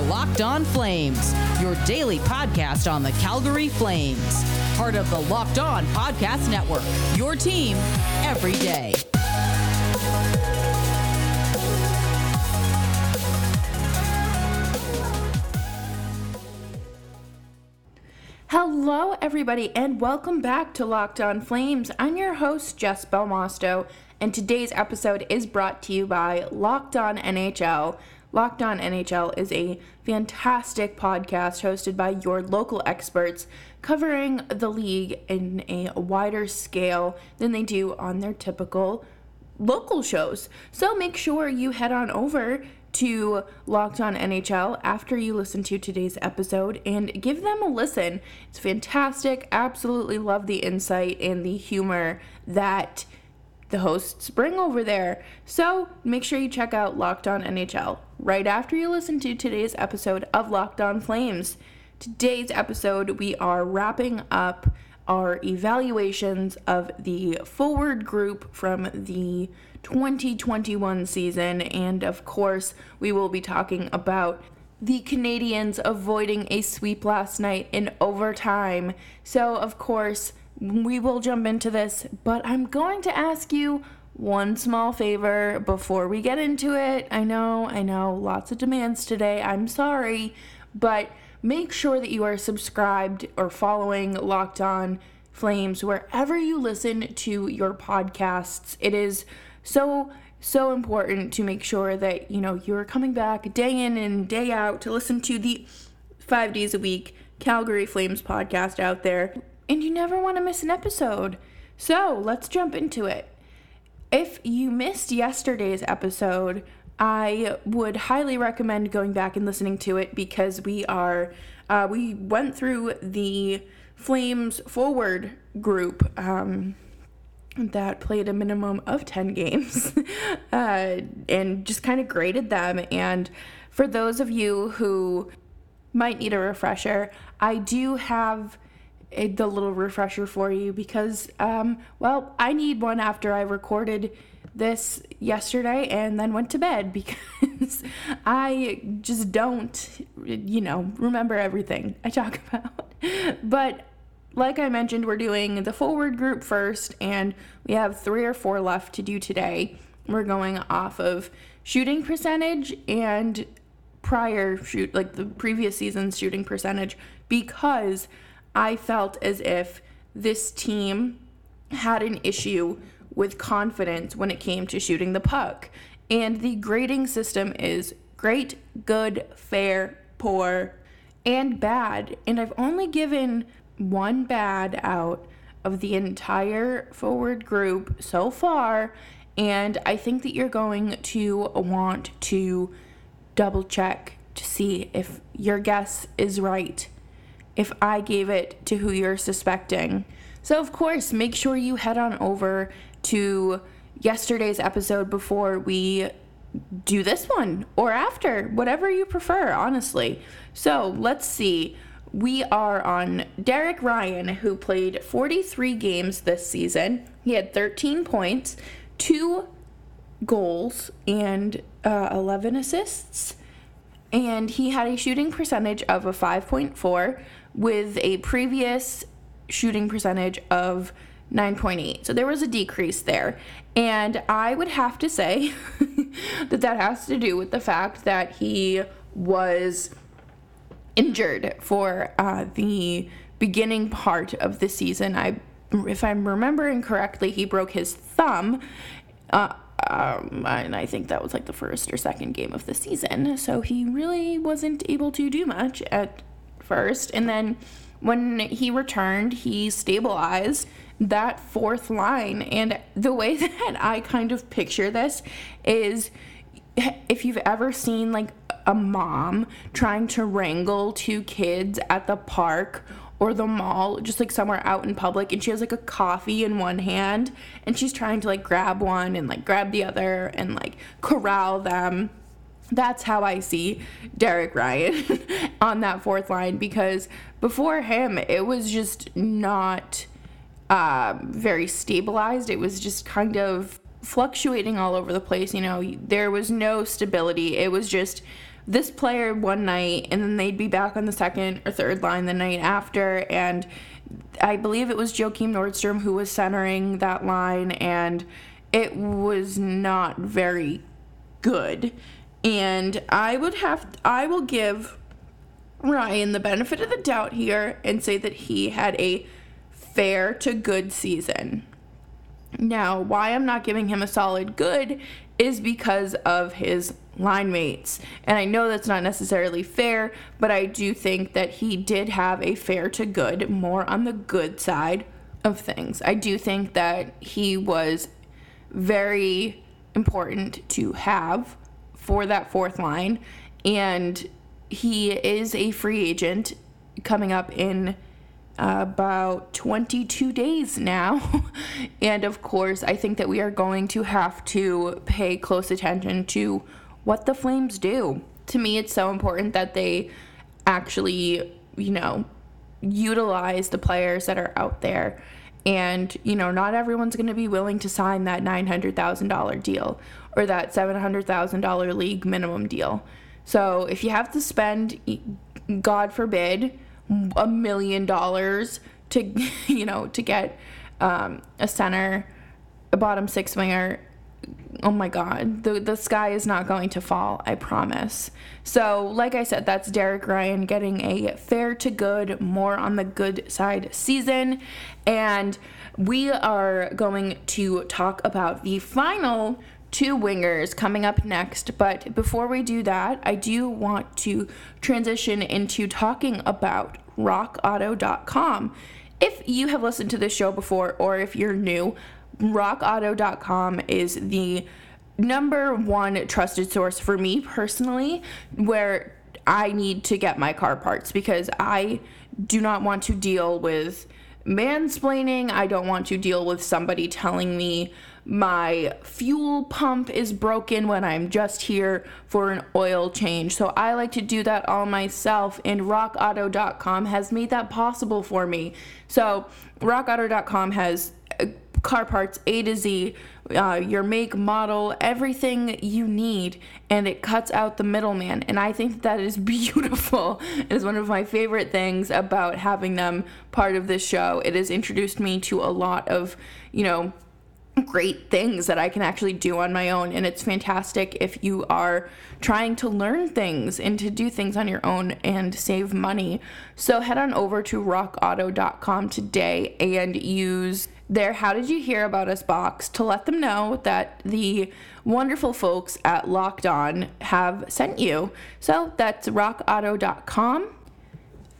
are Locked On Flames, your daily podcast on the Calgary Flames. Part of the Locked On Podcast Network, your team every day. Hello, everybody, and welcome back to Locked On Flames. I'm your host, Jess Belmasto, and today's episode is brought to you by Locked On NHL. Locked On NHL is a fantastic podcast hosted by your local experts covering the league in a wider scale than they do on their typical local shows. So make sure you head on over to Locked On NHL after you listen to today's episode and give them a listen. It's fantastic. Absolutely love the insight and the humor that the hosts bring over there. So make sure you check out Locked On NHL right after you listen to today's episode of Locked On Flames. Today's episode, we are wrapping up our evaluations of the forward group from the 2021 season, and of course we will be talking about the Canadiens avoiding a sweep last night in overtime. So of course we will jump into this, but I'm going to ask you one small favor before we get into it. I know, lots of demands today, I'm sorry, but make sure that you are subscribed or following Locked On Flames wherever you listen to your podcasts. It is so important to make sure that, you know, you're coming back day in and day out to listen to the 5 days a week Calgary Flames podcast out there. And you never want to miss an episode. So let's jump into it. If you missed yesterday's episode, I would highly recommend going back and listening to it, because we went through the Flames forward group that played a minimum of 10 games and just kind of graded them. And for those of you who might need a refresher, I do have the little refresher for you, because I need one after I recorded this yesterday and then went to bed, because I just don't, remember everything I talk about. But like I mentioned, we're doing the forward group first, and we have 3 or 4 left to do today. We're going off of shooting percentage and the previous season's shooting percentage, because I felt as if this team had an issue with confidence when it came to shooting the puck. And the grading system is great, good, fair, poor, and bad. And I've only given one bad out of the entire forward group so far, and I think that you're going to want to double check to see if your guess is right, if I gave it to who you're suspecting. So of course, make sure you head on over to yesterday's episode before we do this one, or after, whatever you prefer, honestly. So let's see. We are on Derek Ryan, who played 43 games this season. He had 13 points, 2 goals, and 11 assists. And he had a shooting percentage of a 5.4 with a previous shooting percentage of 9.8. So there was a decrease there. And I would have to say that has to do with the fact that he was injured for the beginning part of the season. If I'm remembering correctly, he broke his thumb. And I think that was like the first or second game of the season. So he really wasn't able to do much at first. And then when he returned, he stabilized that fourth line. And the way that I kind of picture this is, if you've ever seen like a mom trying to wrangle 2 kids at the park or the mall, just like somewhere out in public, and she has like a coffee in one hand and she's trying to like grab one and like grab the other and like corral them, that's how I see Derek Ryan on that fourth line, because before him it was just not very stabilized. It was just kind of fluctuating all over the place. There was no stability. It was just this player one night, and then they'd be back on the second or third line the night after. And I believe it was Joakim Nordstrom who was centering that line, and it was not very good. And I will give Ryan the benefit of the doubt here and say that he had a fair to good season. Now, why I'm not giving him a solid good is because of his line mates. And I know that's not necessarily fair, but I do think that he did have a fair to good, more on the good side of things. I do think that he was very important to have for that fourth line, and he is a free agent coming up in about 22 days now. And of course, I think that we are going to have to pay close attention to what the Flames do. To me, it's so important that they actually, utilize the players that are out there. And, not everyone's going to be willing to sign that $900,000 deal or that $700,000 league minimum deal. So if you have to spend, God forbid, $1 million to get a center, a bottom six winger, oh my God, the sky is not going to fall, I promise. So like I said, that's Derek Ryan getting a fair to good, more on the good side season. And we are going to talk about the final two wingers coming up next, but before we do that, I do want to transition into talking about rockauto.com. If you have listened to this show before, or if you're new, rockauto.com is the number one trusted source for me personally, where I need to get my car parts, because I do not want to deal with mansplaining. I don't want to deal with somebody telling me my fuel pump is broken when I'm just here for an oil change. So I like to do that all myself, and rockauto.com has made that possible for me. So rockauto.com has car parts A to Z, your make, model, everything you need, and it cuts out the middleman. And I think that is beautiful. It is one of my favorite things about having them part of this show. It has introduced me to a lot of, great things that I can actually do on my own, and it's fantastic if you are trying to learn things and to do things on your own and save money. So head on over to rockauto.com today and use their How Did You Hear About Us box to let them know that the wonderful folks at Locked On have sent you. So that's rockauto.com.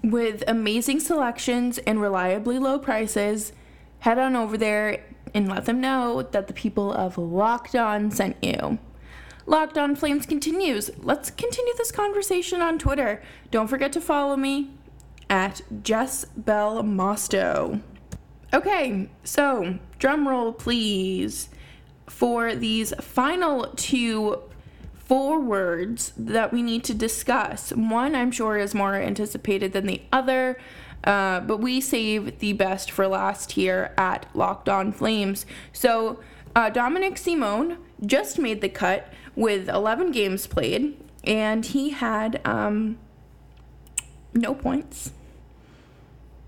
With amazing selections and reliably low prices, head on over there and let them know that the people of Locked On sent you. Locked On Flames continues. Let's continue this conversation on Twitter. Don't forget to follow me at Jess Belmasto. Okay, so drum roll, please, for these final two forwards that we need to discuss. One, I'm sure, is more anticipated than the other. But we save the best for last here at Locked On Flames. So Dominic Simone just made the cut with 11 games played, and he had no points.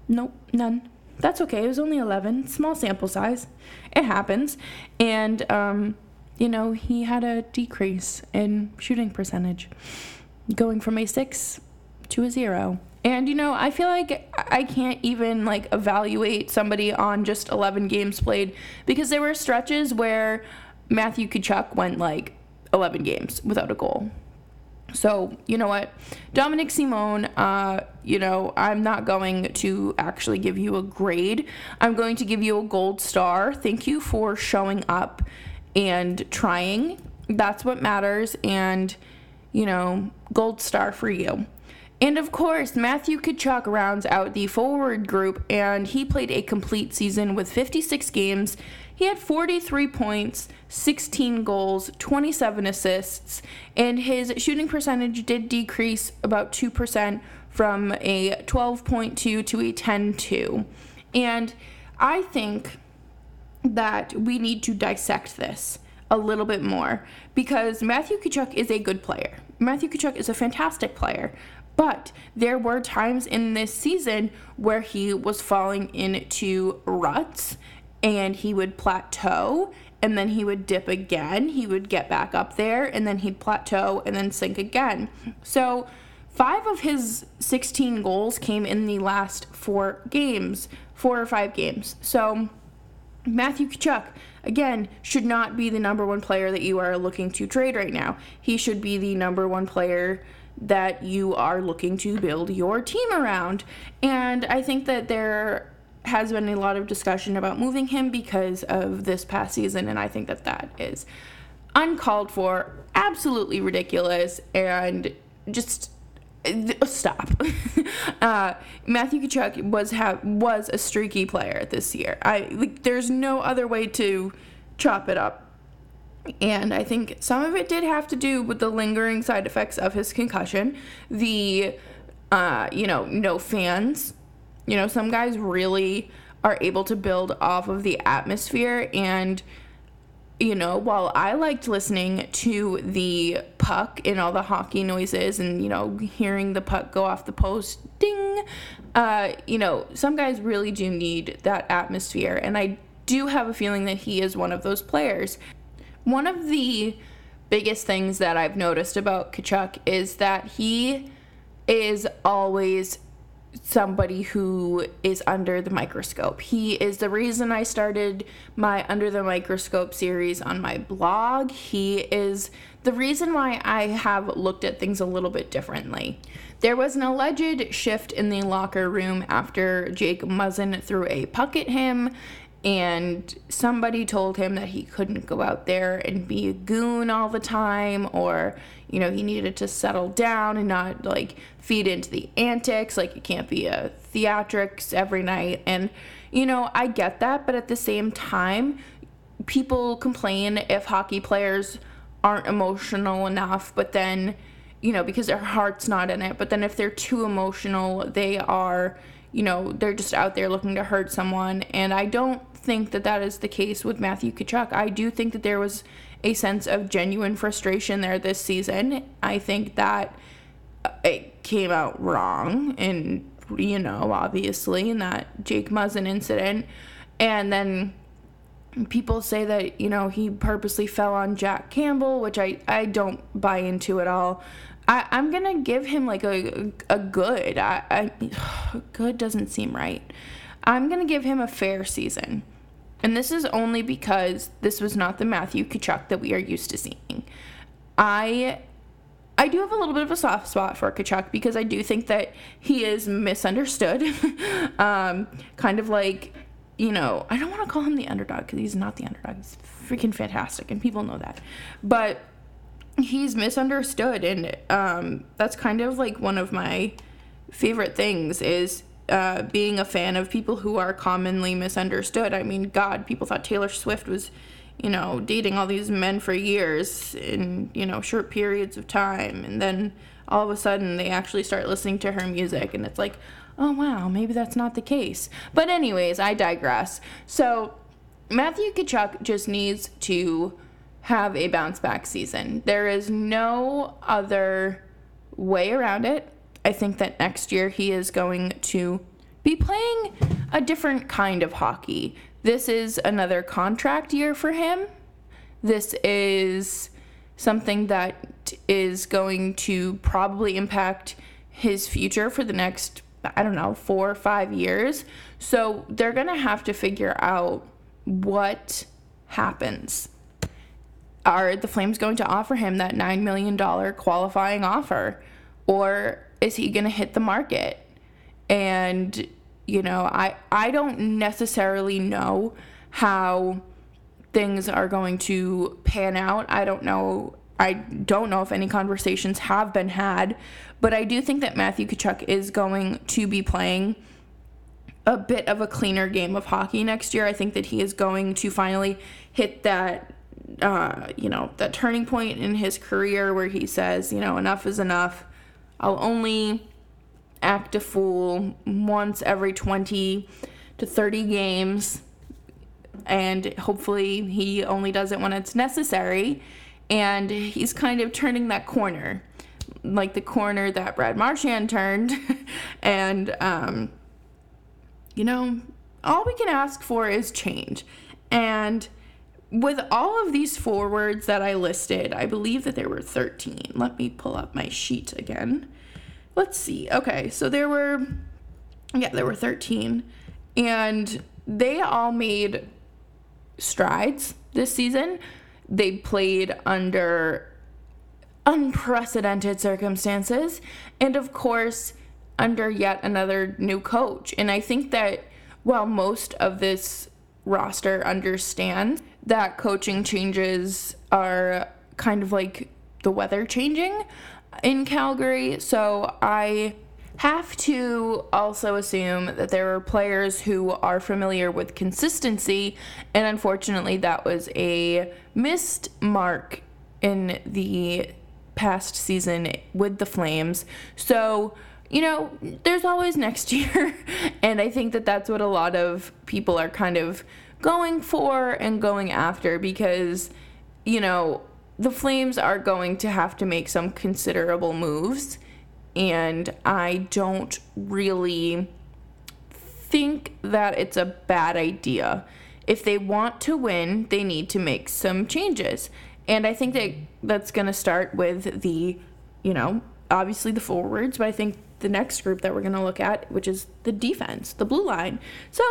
Nope, none. That's okay. It was only 11. Small sample size. It happens. And, he had a decrease in shooting percentage, going from a 6 to a 0. And, I feel like I can't even, evaluate somebody on just 11 games played, because there were stretches where Matthew Tkachuk went, 11 games without a goal. So, you know what? Dominic Simone, I'm not going to actually give you a grade. I'm going to give you a gold star. Thank you for showing up and trying. That's what matters. And, gold star for you. And of course, Matthew Tkachuk rounds out the forward group, and he played a complete season with 56 games. He had 43 points, 16 goals, 27 assists, and his shooting percentage did decrease about 2% from a 12.2 to a 10.2. And I think that we need to dissect this a little bit more, because Matthew Tkachuk is a good player. Matthew Tkachuk is a fantastic player, but there were times in this season where he was falling into ruts and he would plateau and then he would dip again. He would get back up there and then he'd plateau and then sink again. So 5 of his 16 goals came in the last 4 or 5 games. So Matthew Tkachuk, again, should not be the number one player that you are looking to trade right now. He should be the number one player that you are looking to build your team around. And I think that there has been a lot of discussion about moving him because of this past season, and I think that that is uncalled for, absolutely ridiculous, and just stop. Matthew Tkachuk was a streaky player this year. There's no other way to chop it up. And I think some of it did have to do with the lingering side effects of his concussion. The, no fans. You know, some guys really are able to build off of the atmosphere. And, you know, while I liked listening to the puck and all the hockey noises and, you know, hearing the puck go off the post, ding, some guys really do need that atmosphere. And I do have a feeling that he is one of those players. One of the biggest things that I've noticed about Tkachuk is that he is always somebody who is under the microscope. He is the reason I started my Under the Microscope series on my blog. He is the reason why I have looked at things a little bit differently. There was an alleged shift in the locker room after Jake Muzzin threw a puck at him, and somebody told him that he couldn't go out there and be a goon all the time, or, you know, he needed to settle down and not, like, feed into the antics. Like, it can't be a theatrics every night. And, you know, I get that, but at the same time, people complain if hockey players aren't emotional enough, but then, you know, because their heart's not in it, but then if they're too emotional, they are, you know, they're just out there looking to hurt someone. And I don't think that that is the case with Matthew Tkachuk. I do think that there was a sense of genuine frustration there this season. I think that it came out wrong, and, you know, obviously in that Jake Muzzin incident. And then people say that, you know, he purposely fell on Jack Campbell, which I don't buy into at all. I'm going to give him, like, a good. Good doesn't seem right. I'm going to give him a fair season. And this is only because this was not the Matthew Tkachuk that we are used to seeing. I do have a little bit of a soft spot for Tkachuk because I do think that he is misunderstood. Kind of like, you know, I don't want to call him the underdog because he's not the underdog. He's freaking fantastic, and people know that. But he's misunderstood, and that's kind of like one of my favorite things is being a fan of people who are commonly misunderstood. I mean, God, people thought Taylor Swift was, you know, dating all these men for years in, you know, short periods of time, and then all of a sudden they actually start listening to her music, and it's like, oh, wow, maybe that's not the case. But anyways, I digress. So Matthew Tkachuk just needs to have a bounce back season. There is no other way around it. I think that next year he is going to be playing a different kind of hockey. This is another contract year for him. This is something that is going to probably impact his future for the next, 4 or 5 years. So they're going to have to figure out what happens. Are the Flames going to offer him that $9 million qualifying offer? Or is he going to hit the market? And, you know, I don't necessarily know how things are going to pan out. I don't know if any conversations have been had. But I do think that Matthew Tkachuk is going to be playing a bit of a cleaner game of hockey next year. I think that he is going to finally hit that that turning point in his career where he says, you know, enough is enough. I'll only act a fool once every 20 to 30 games. and hopefully he only does it when it's necessary. And he's kind of turning that corner, like the corner that Brad Marchand turned. And, you know, all we can ask for is change. And with all of these forwards that I listed, I believe that there were 13. Let me pull up my sheet again. Let's see. Okay, so there were 13. And they all made strides this season. They played under unprecedented circumstances and, of course, under yet another new coach. And I think that while most of this roster understand that coaching changes are kind of like the weather changing in Calgary, so I have to also assume that there are players who are familiar with consistency, and unfortunately that was a missed mark in the past season with the Flames. So, you know, there's always next year, and I think that that's what a lot of people are kind of going for and going after, because, you know, the Flames are going to have to make some considerable moves. And I don't really think that it's a bad idea. If they want to win, they need to make some changes. And I think that that's going to start with the, you know, obviously the forwards, but I think the next group that we're going to look at, which is the defense, the blue line. So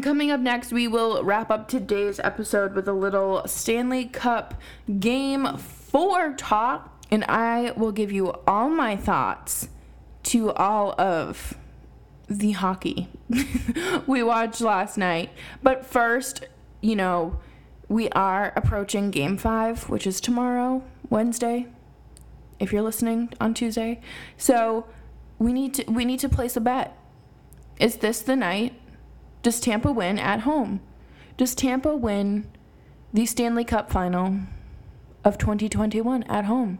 coming up next, we will wrap up today's episode with a little Stanley Cup Game 4 talk. And I will give you all my thoughts to all of the hockey we watched last night. But first, you know, we are approaching Game 5, which is tomorrow, Wednesday, if you're listening on Tuesday. So we need to place a bet. Is this the night? Does Tampa win at home? Does Tampa win the Stanley Cup Final of 2021 at home?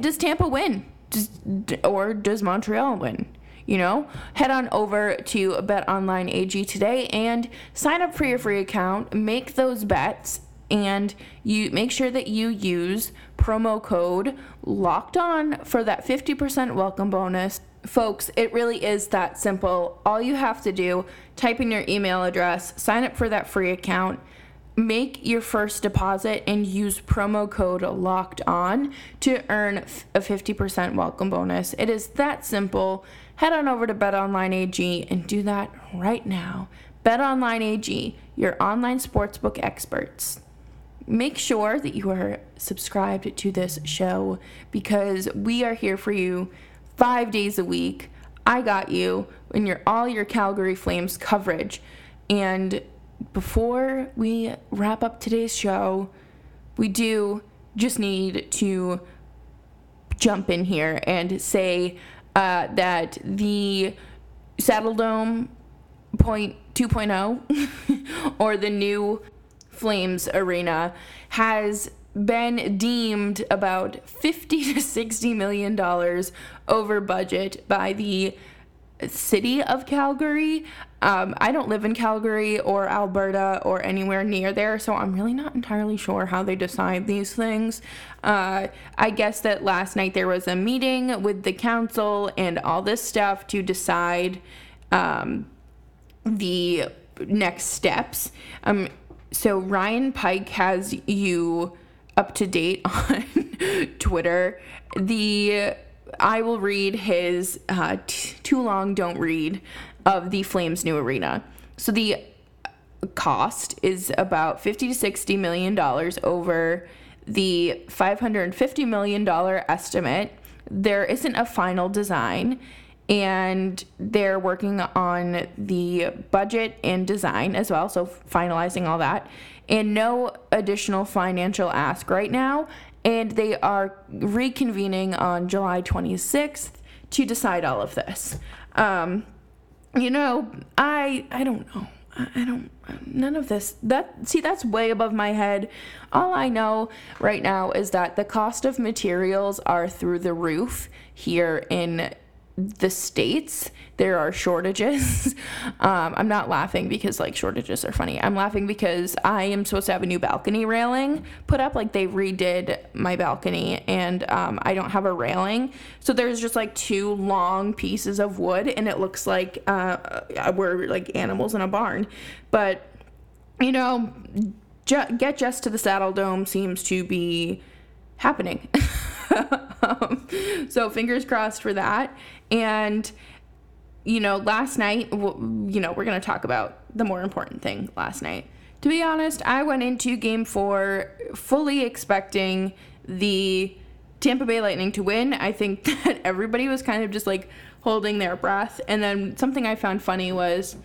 Does Tampa win? Or does Montreal win? You know? Head on over to BetOnline AG today and sign up for your free account. Make those bets. And you make sure that you use promo code LOCKEDON for that 50% welcome bonus. Folks, it really is that simple. All you have to do, type in your email address, sign up for that free account, make your first deposit, and use promo code LOCKEDON to earn a 50% welcome bonus. It is that simple. Head on over to BetOnline AG and do that right now. BetOnline AG, your online sportsbook experts. Make sure that you are subscribed to this show, because we are here for you 5 days a week. I got you in all your Calgary Flames coverage. And before we wrap up today's show, we do just need to jump in here and say that the Saddle Dome 2.0 or the new Flames Arena has been deemed about $50 to $60 million over budget by the city of Calgary. I don't live in Calgary or Alberta or anywhere near there, so I'm really not entirely sure how they decide these things. I guess that last night there was a meeting with the council and all this stuff to decide the next steps. So Ryan Pike has you up to date on Twitter. I will read his too long don't read of the Flames' new arena. So the cost is about $50 to $60 million over the $550 million estimate. There isn't a final design, and they're working on the budget and design as well, so finalizing all that. And no additional financial ask right now. And they are reconvening on July 26th to decide all of this. You know, I don't know. I don't, none of this, that's way above my head. All I know right now is that the cost of materials are through the roof here in the States, there are shortages. I'm not laughing because, like, shortages are funny. I'm laughing because I am supposed to have a new balcony railing put up. Like, they redid my balcony, and I don't have a railing. So there's just, like, two long pieces of wood, and it looks like we're, like, animals in a barn. But, you know, get Jess to the Saddle Dome seems to be happening. So fingers crossed for that. And, you know, last night, you know, we're going to talk about the more important thing last night. To be honest, I went into Game 4 fully expecting the Tampa Bay Lightning to win. I think that everybody was kind of just, like, holding their breath. And then something I found funny was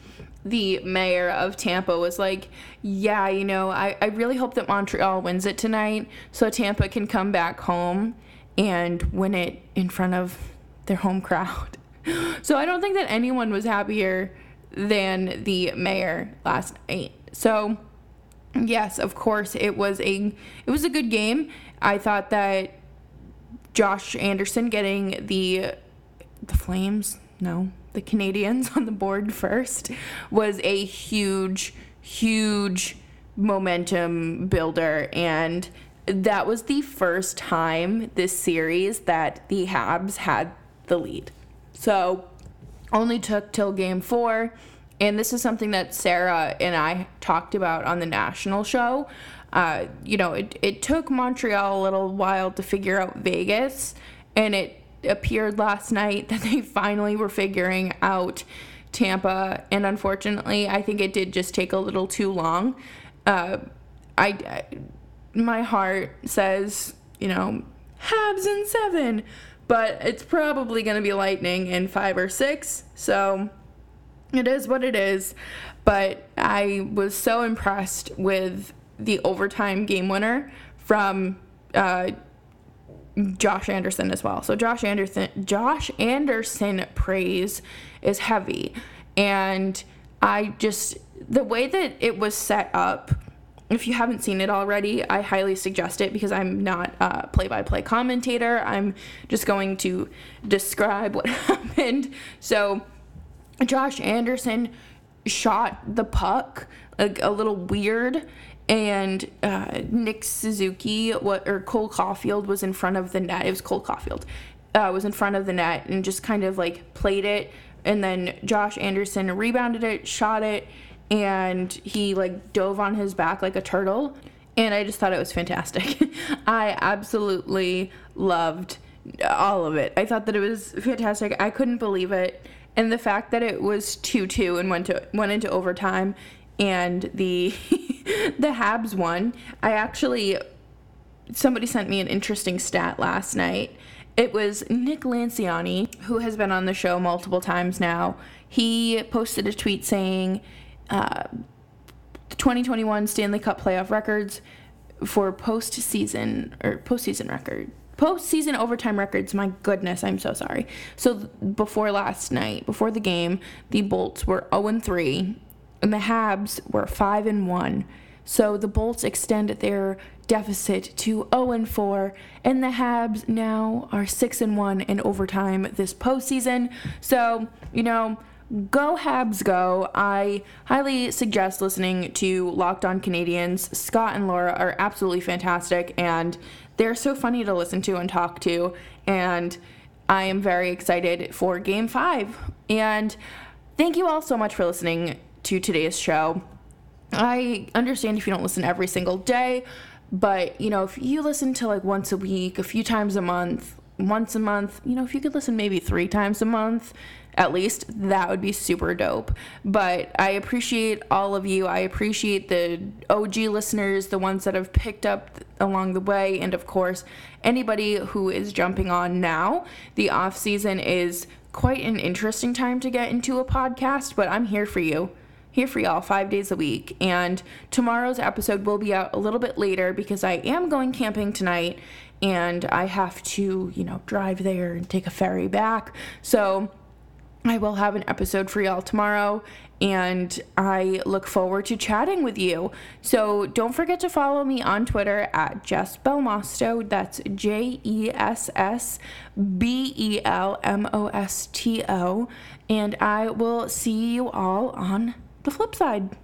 the mayor of Tampa was like, yeah, you know, I really hope that Montreal wins it tonight so Tampa can come back home and win it in front of their home crowd. So I don't think that anyone was happier than the mayor last night. So yes, of course, it was a good game. I thought that Josh Anderson getting the Flames, no, the Canadiens on the board first was a huge, huge momentum builder, and that was the first time this series that the Habs had the lead. So only took till Game 4, and this is something that Sarah and I talked about on the national show. You know, it took Montreal a little while to figure out Vegas, and it appeared last night that they finally were figuring out Tampa, and unfortunately, I think it did just take a little too long. My heart says, you know, Habs in 7, but it's probably going to be Lightning in 5 or 6, so it is what it is. But I was so impressed with the overtime game winner from Josh Anderson as well. So Josh Anderson praise is heavy, and the way that it was set up, if you haven't seen it already, I highly suggest it because I'm not a play-by-play commentator. I'm just going to describe what happened. So Josh Anderson shot the puck a little weird, and Nick Suzuki or Cole Caulfield was in front of the net. It was Cole Caulfield. Was in front of the net and just kind of, like, played it. And then Josh Anderson rebounded it, shot it, and he, like, dove on his back like a turtle, and I just thought it was fantastic. I absolutely loved all of it. I thought that it was fantastic. I couldn't believe it, and the fact that it was 2-2 and went into overtime, and the the Habs won. Somebody sent me an interesting stat last night. It was Nick Lanciani, who has been on the show multiple times now. He posted a tweet saying, the 2021 Stanley Cup playoff records for postseason overtime records. My goodness, I'm so sorry. So before last night, before the game, the Bolts were 0-3 and the Habs were 5-1. So the Bolts extended their deficit to 0-4, and the Habs now are 6-1 in overtime this postseason. So, you know, go Habs go. I highly suggest listening to Locked On Canadiens. Scott and Laura are absolutely fantastic, and they're so funny to listen to and talk to, and I am very excited for Game 5. And thank you all so much for listening to today's show. I understand if you don't listen every single day, but, you know, if you listen to, like, once a week, a few times a month, once a month, you know, if you could listen maybe 3 times a month, at least, that would be super dope. But I appreciate all of you. I appreciate the OG listeners, the ones that have picked up along the way, and of course, anybody who is jumping on now. The off season is quite an interesting time to get into a podcast, but I'm here for you. Here for y'all 5 days a week, and tomorrow's episode will be out a little bit later because I am going camping tonight, and I have to, you know, drive there and take a ferry back. So I will have an episode for y'all tomorrow, and I look forward to chatting with you. So don't forget to follow me on Twitter at Jess Belmasto. That's JessBelmasto. And I will see you all on the flip side.